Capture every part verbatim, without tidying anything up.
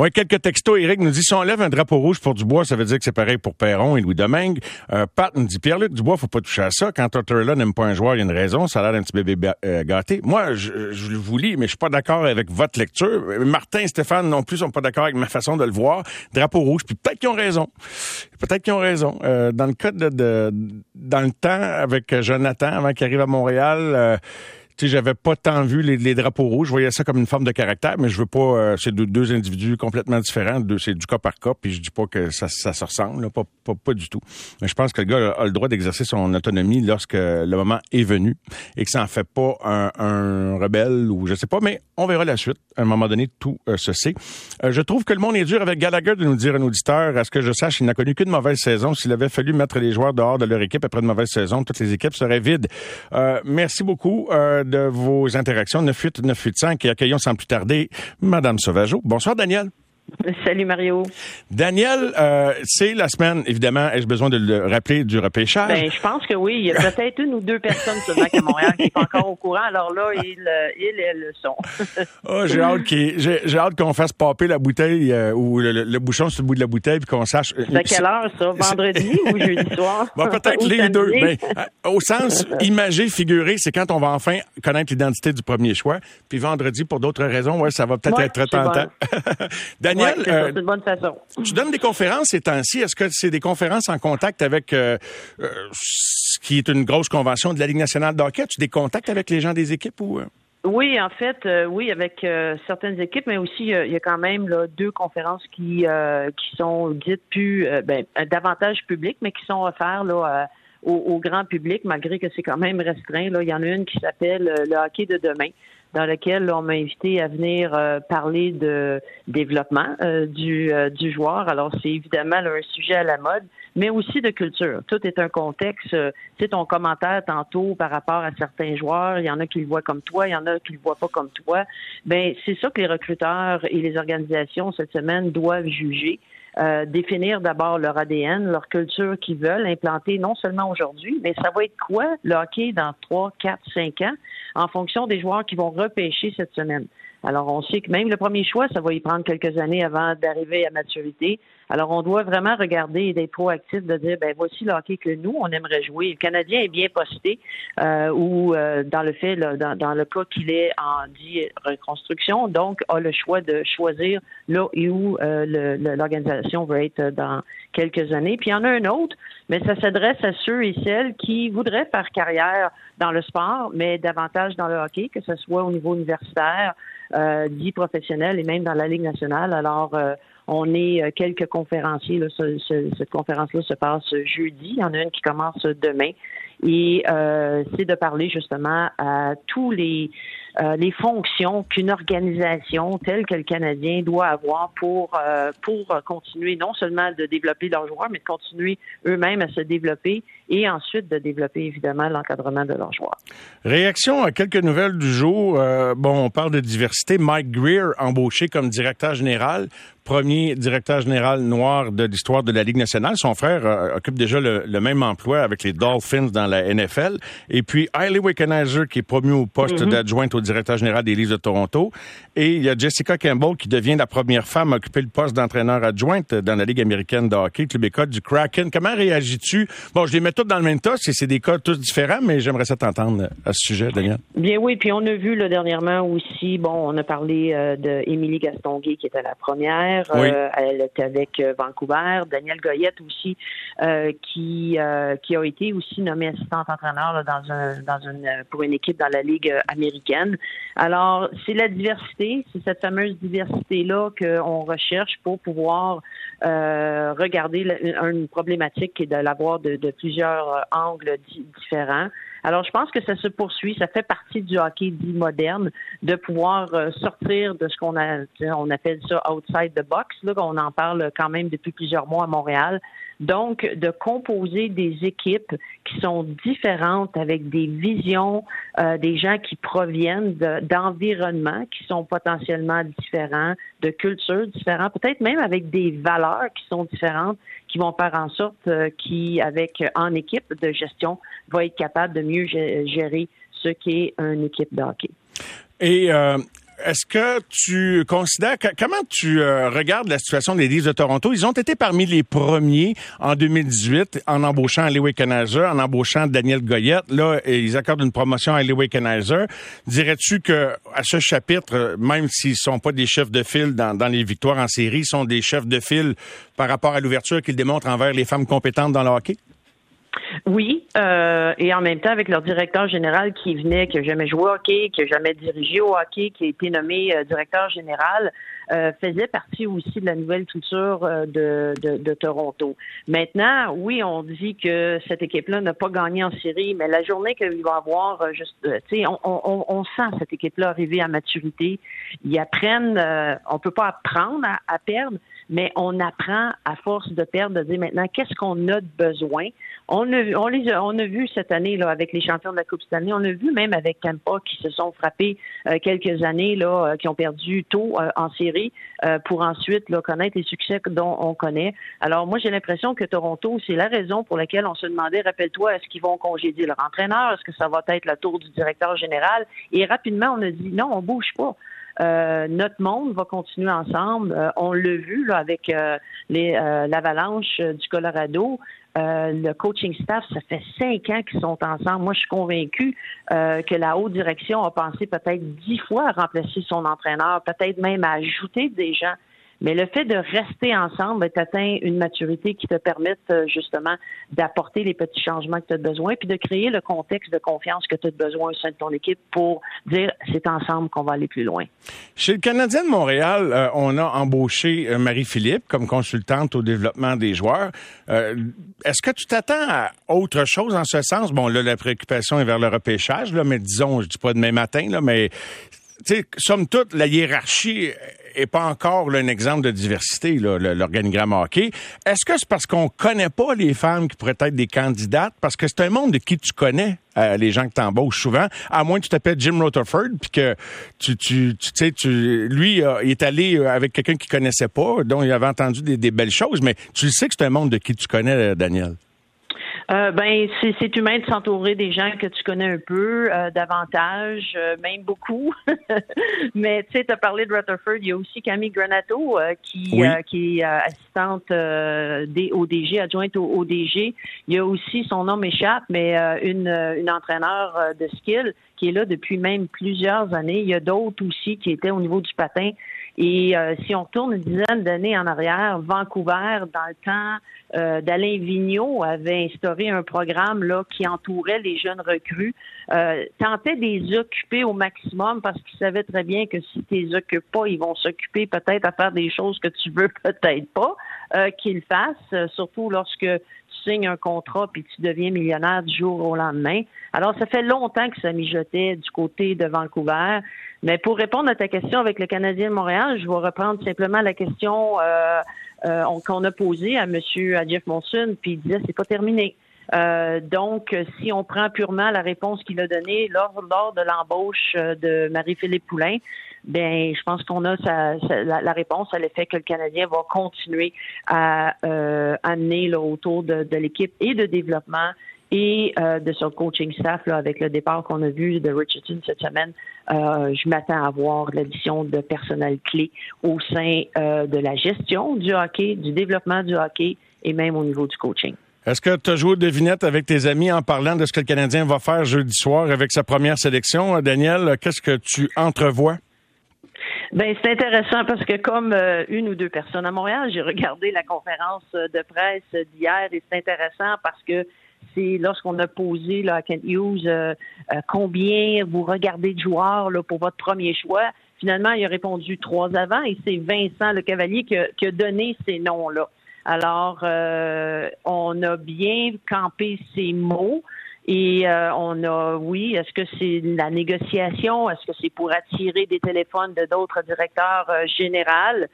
Oui, quelques textos. Éric nous dit, si on lève un drapeau rouge pour Dubois, ça veut dire que c'est pareil pour Perron et Louis-Domingue. Euh, Pat nous dit, Pierre-Luc Dubois, faut pas toucher à ça. Quand Tortorella n'aime pas un joueur, il y a une raison. Ça a l'air d'un petit bébé gâté. Moi, je, je vous lis, mais je suis pas d'accord avec votre lecture. Martin et Stéphane non plus sont pas d'accord avec ma façon de le voir. Drapeau rouge, puis peut-être qu'ils ont raison. Peut-être qu'ils ont raison. Euh, dans le cas de, de... Dans le temps, avec Jonathan, avant qu'il arrive à Montréal... Euh, Tu sais, j'avais pas tant vu les, les drapeaux rouges. Je voyais ça comme une forme de caractère, mais je veux pas... Euh, c'est deux, deux individus complètement différents. Deux, c'est du cas par cas, puis je dis pas que ça, ça se ressemble. Là, pas, pas, pas du tout. Mais je pense que le gars a, a le droit d'exercer son autonomie lorsque le moment est venu et que ça en fait pas un, un rebelle ou je sais pas, mais on verra la suite. À un moment donné, tout euh, se sait. Euh, je trouve que le monde est dur avec Gallagher de nous dire un auditeur. À ce que je sache, il n'a connu qu'une mauvaise saison. S'il avait fallu mettre les joueurs dehors de leur équipe après une mauvaise saison, toutes les équipes seraient vides. Euh, merci beaucoup. Euh, de vos interactions, neuf huit neuf huit cinq, et accueillons sans plus tarder Madame Sauvageau. Bonsoir, Danielle. Salut, Mario. Danielle, euh, c'est la semaine, évidemment, ai-je besoin de le rappeler, du repêchage? Bien, je pense que oui. Il y a peut-être une ou deux personnes seulement à Montréal qui sont encore au courant. Alors là, ils, ils, elles le sont. oh, j'ai hâte, j'ai, j'ai hâte qu'on fasse popper la bouteille euh, ou le, le, le bouchon sur le bout de la bouteille puis qu'on sache... Euh, à quelle heure, ça? Vendredi ou jeudi soir? Bon, peut-être les samedi? Deux. Mais, euh, au sens imagé, figuré, c'est quand on va enfin connaître l'identité du premier choix. Puis vendredi, pour d'autres raisons, ouais, ça va peut-être ouais, être tentant. Bon. Danielle, ouais, c'est ça, c'est une bonne façon. Euh, tu donnes des conférences ces temps-ci. Est-ce que c'est des conférences en contact avec euh, euh, ce qui est une grosse convention de la Ligue nationale de hockey? As-tu des contacts avec les gens des équipes ou... Euh? Oui, en fait, euh, oui, avec euh, certaines équipes, mais aussi il euh, y a quand même là, deux conférences qui euh, qui sont dites plus euh, ben, davantage publiques, mais qui sont offertes là, euh, au, au grand public, malgré que c'est quand même restreint. Là, il y en a une qui s'appelle euh, le hockey de demain, dans lequel là, on m'a invité à venir euh, parler de développement euh, du, euh, du joueur. Alors, c'est évidemment là, un sujet à la mode, mais aussi de culture. Tout est un contexte. Euh, tu sais, ton commentaire tantôt par rapport à certains joueurs, il y en a qui le voient comme toi, il y en a qui le voient pas comme toi. Bien, c'est ça que les recruteurs et les organisations, cette semaine, doivent juger. Euh, définir d'abord leur A D N, leur culture qu'ils veulent implanter non seulement aujourd'hui, mais ça va être quoi le hockey dans trois, quatre, cinq ans en fonction des joueurs qui vont repêcher cette semaine. Alors, on sait que même le premier choix, ça va y prendre quelques années avant d'arriver à maturité. Alors, on doit vraiment regarder et d'être proactif, de dire, ben voici le hockey que nous, on aimerait jouer. Le Canadien est bien posté, euh, ou euh, dans le fait, là, dans, dans le cas qu'il est en dit reconstruction, donc a le choix de choisir là et où euh, le, le, l'organisation va être dans quelques années. Puis, il y en a un autre, mais ça s'adresse à ceux et celles qui voudraient faire carrière dans le sport, mais davantage dans le hockey, que ce soit au niveau universitaire, Euh, dit professionnel et même dans la Ligue nationale. Alors, euh, on est euh, quelques conférenciers. Là, ce, ce, cette conférence-là se passe jeudi. Il y en a une qui commence demain. Et euh, c'est de parler justement à tous les, euh, les fonctions qu'une organisation telle que le Canadien doit avoir pour, euh, pour continuer non seulement de développer leurs joueurs, mais de continuer eux-mêmes à se développer et ensuite de développer évidemment l'encadrement de leurs joueurs. Réaction à quelques nouvelles du jour. Euh, bon, on parle de diversité. Mike Greer, embauché comme directeur général, premier directeur général noir de l'histoire de la Ligue nationale. Son frère euh, occupe déjà le, le même emploi avec les Dolphins dans la N F L. Et puis, Hayley Wickenheiser, qui est promu au poste mm-hmm. d'adjointe au directeur général des Leafs de Toronto. Et il y a Jessica Campbell, qui devient la première femme à occuper le poste d'entraîneur adjointe dans la Ligue américaine de hockey, club école du Kraken. Comment réagis-tu? Bon, je les mets toutes dans le même tas, c'est, c'est des cas tous différents, mais j'aimerais ça t'entendre à ce sujet, Daniel. Bien oui, puis on a vu là, dernièrement aussi, bon, on a parlé euh, d'Émilie Gastonguay, qui était la première. Oui. Euh, elle était avec euh, Vancouver. Danielle Goyette aussi, euh, qui, euh, qui a été aussi nommée assistante entraîneur là, dans un, dans une, pour une équipe dans la Ligue américaine. Alors, c'est la diversité, c'est cette fameuse diversité-là qu'on recherche pour pouvoir euh, regarder la, une problématique qui est de l'avoir de, de plusieurs angles di- différents. Alors, je pense que ça se poursuit, ça fait partie du hockey dit moderne, de pouvoir sortir de ce qu'on a, on appelle ça outside the box, là, on en parle quand même depuis plusieurs mois à Montréal. Donc, de composer des équipes qui sont différentes avec des visions, euh, des gens qui proviennent de, d'environnements qui sont potentiellement différents, de cultures différentes, peut-être même avec des valeurs qui sont différentes, qui vont faire en sorte euh, qui, avec en équipe de gestion, va être capable de mieux gérer ce qu'est une équipe de hockey. Et... Euh... est-ce que tu considères, que, comment tu euh, regardes la situation des Leafs de Toronto? Ils ont été parmi les premiers en deux mille dix-huit en embauchant Hayley Wickenheiser, en embauchant Danielle Goyette. Là, ils accordent une promotion à Hayley Wickenheiser. Dirais-tu que à ce chapitre, même s'ils sont pas des chefs de file dans, dans les victoires en série, ils sont des chefs de file par rapport à l'ouverture qu'ils démontrent envers les femmes compétentes dans le hockey? Oui, euh, et en même temps avec leur directeur général qui venait, qui n'a jamais joué au hockey, qui n'a jamais dirigé au hockey, qui a été nommé euh, directeur général, euh, faisait partie aussi de la nouvelle culture euh, de, de, de Toronto. Maintenant, oui, on dit que cette équipe-là n'a pas gagné en série, mais la journée qu'il va avoir, euh, juste, euh, tu sais, on, on, on sent cette équipe-là arriver à maturité. Ils apprennent, euh, on peut pas apprendre à, à perdre, mais on apprend à force de perdre, de dire maintenant qu'est-ce qu'on a de besoin. On a, on, les a, on a vu cette année là avec les champions de la Coupe Stanley, on a vu même avec Tampa qui se sont frappés euh, quelques années, là, euh, qui ont perdu tôt euh, en série euh, pour ensuite là, connaître les succès dont on connaît. Alors moi, j'ai l'impression que Toronto, c'est la raison pour laquelle on se demandait, rappelle-toi, est-ce qu'ils vont congédier leur entraîneur? Est-ce que ça va être la tour du directeur général? Et rapidement, on a dit non, on bouge pas. Euh, notre monde va continuer ensemble. Euh, on l'a vu là, avec euh, les, euh, l'Avalanche euh, du Colorado. Euh, le coaching staff, ça fait cinq ans qu'ils sont ensemble. Moi, je suis convaincue euh, que la haute direction a pensé peut-être dix fois à remplacer son entraîneur, peut-être même à ajouter des gens. Mais le fait de rester ensemble, t'atteins une maturité qui te permette euh, justement d'apporter les petits changements que tu as besoin, puis de créer le contexte de confiance que tu as besoin au sein de ton équipe pour dire c'est ensemble qu'on va aller plus loin. Chez le Canadien de Montréal, euh, on a embauché euh, Marie-Philippe comme consultante au développement des joueurs. Euh, est-ce que tu t'attends à autre chose en ce sens? Bon, là, la préoccupation est vers le repêchage, là, mais disons, je dis pas demain matin, là, mais tu sais, somme toute, la hiérarchie et pas encore là, un exemple de diversité, là, l'organigramme hockey. Est-ce que c'est parce qu'on connaît pas les femmes qui pourraient être des candidates? Parce que c'est un monde de qui tu connais, euh, les gens que t'embauches souvent, à moins que tu t'appelles Jim Rutherford, puis que tu, tu, tu sais, tu, lui, euh, il est allé avec quelqu'un qu'il connaissait pas, dont il avait entendu des, des belles choses, mais tu le sais que c'est un monde de qui tu connais, euh, Daniel. Euh, ben, c'est, c'est humain de s'entourer des gens que tu connais un peu, euh, davantage, euh, même beaucoup. Mais tu sais, tu as parlé de Rutherford, il y a aussi Camille Granato euh, qui, oui. euh, qui est euh, assistante euh, des O D G, adjointe au O D G. Il y a aussi, son nom m'échappe, mais euh, une, une entraîneur euh, de skill qui est là depuis même plusieurs années. Il y a d'autres aussi qui étaient au niveau du patin. Et euh, si on retourne une dizaine d'années en arrière, Vancouver, dans le temps euh, d'Alain Vigneault, avait instauré un programme là qui entourait les jeunes recrues, euh, tentait de les occuper au maximum parce qu'ils savaient très bien que si tu les occupes pas, ils vont s'occuper peut-être à faire des choses que tu veux peut-être pas euh, qu'ils fassent, euh, surtout lorsque tu signes un contrat puis tu deviens millionnaire du jour au lendemain. Alors, ça fait longtemps que ça mijotait du côté de Vancouver. Mais pour répondre à ta question avec le Canadien de Montréal, je vais reprendre simplement la question euh, euh, qu'on a posée à monsieur, à Jeff Molson, puis il disait c'est pas terminé. Euh, donc, si on prend purement la réponse qu'il a donnée lors, lors de l'embauche de Marie-Philippe Poulin, ben, je pense qu'on a sa, sa, la, la réponse à l'effet que le Canadien va continuer à euh, amener là, autour de, de l'équipe et de développement et euh, de son coaching staff là, avec le départ qu'on a vu de Richardson cette semaine. Euh, je m'attends à voir l'addition de personnel clé au sein euh, de la gestion du hockey, du développement du hockey et même au niveau du coaching. Est-ce que tu as joué aux devinettes avec tes amis en parlant de ce que le Canadien va faire jeudi soir avec sa première sélection? Daniel, qu'est-ce que tu entrevois? Ben c'est intéressant parce que comme euh, une ou deux personnes à Montréal, j'ai regardé la conférence de presse d'hier et c'est intéressant parce que c'est lorsqu'on a posé là, à Kent Hughes euh, euh, combien vous regardez de joueurs là, pour votre premier choix. Finalement, il a répondu trois avant et c'est Vincent Lecavalier qui a, qui a donné ces noms-là. Alors, euh, on a bien campé ces mots. Et euh, on a, oui, est-ce que c'est la négociation? Est-ce que c'est pour attirer des téléphones de d'autres directeurs euh, généraux?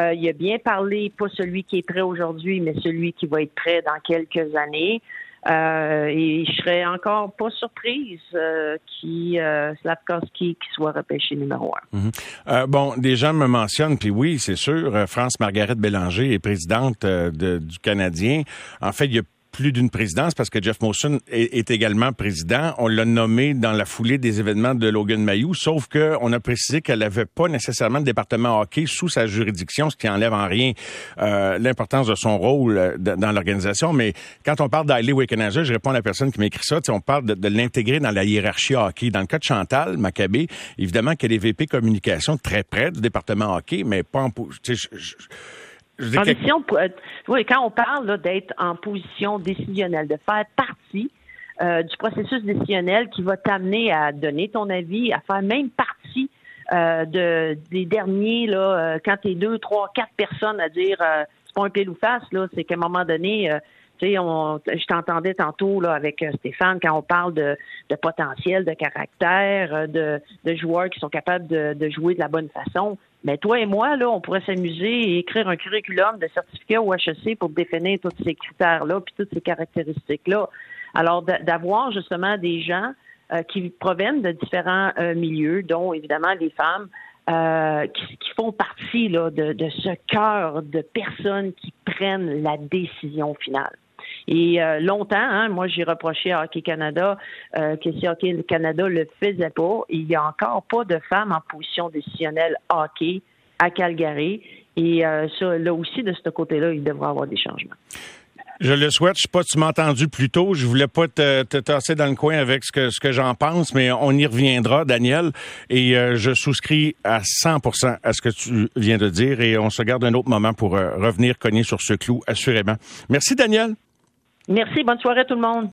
Euh, il a bien parlé, pas celui qui est prêt aujourd'hui, mais celui qui va être prêt dans quelques années. Euh, et je serais encore pas surprise euh, qui euh, Slavkowski qui soit repêché numéro un. Mm-hmm. Euh, bon, des gens me mentionnent, puis oui, c'est sûr, France-Marguerite Bélanger est présidente euh, de, du Canadien. En fait, il y a plus d'une présidence, parce que Jeff Mawson est, est également président. On l'a nommé dans la foulée des événements de Logan Mayou, sauf qu'on a précisé qu'elle n'avait pas nécessairement de département hockey sous sa juridiction, ce qui enlève en rien euh, l'importance de son rôle d- dans l'organisation. Mais quand on parle d'Hayley Wickenheiser, je réponds à la personne qui m'écrit ça, on parle de, de l'intégrer dans la hiérarchie hockey. Dans le cas de Chantal Maccabé, évidemment qu'elle est V P communication très près du département hockey, mais pas en... En position, euh, oui, quand on parle là, d'être en position décisionnelle, de faire partie euh, du processus décisionnel qui va t'amener à donner ton avis, à faire même partie euh, de, des derniers, là, euh, quand t'es deux, trois, quatre personnes à dire euh, c'est pas un pile ou face, là, c'est qu'à un moment donné, euh, tu sais, on, je t'entendais tantôt là, avec Stéphane quand on parle de, de potentiel, de caractère, de, de joueurs qui sont capables de, de jouer de la bonne façon. Mais toi et moi, là, on pourrait s'amuser et écrire un curriculum de certificat au H E C pour définir tous ces critères-là puis toutes ces caractéristiques-là. Alors, d'avoir justement des gens euh, qui proviennent de différents euh, milieux, dont évidemment les femmes, euh, qui, qui font partie là, de, de ce cœur de personnes qui prennent la décision finale. Et euh, longtemps, hein, moi, j'ai reproché à Hockey Canada euh, que si Hockey Canada le faisait pas, il n'y a encore pas de femmes en position décisionnelle hockey à Calgary. Et euh, ça, là aussi, de ce côté-là, il devrait y avoir des changements. Je le souhaite. Je sais pas, tu m'as entendu plus tôt. Je voulais pas te, te tasser dans le coin avec ce que, ce que j'en pense, mais on y reviendra, Daniel. Et euh, je souscris à cent pour cent à ce que tu viens de dire. Et on se garde un autre moment pour euh, revenir cogner sur ce clou, assurément. Merci, Daniel. Merci. Bonne soirée, tout le monde.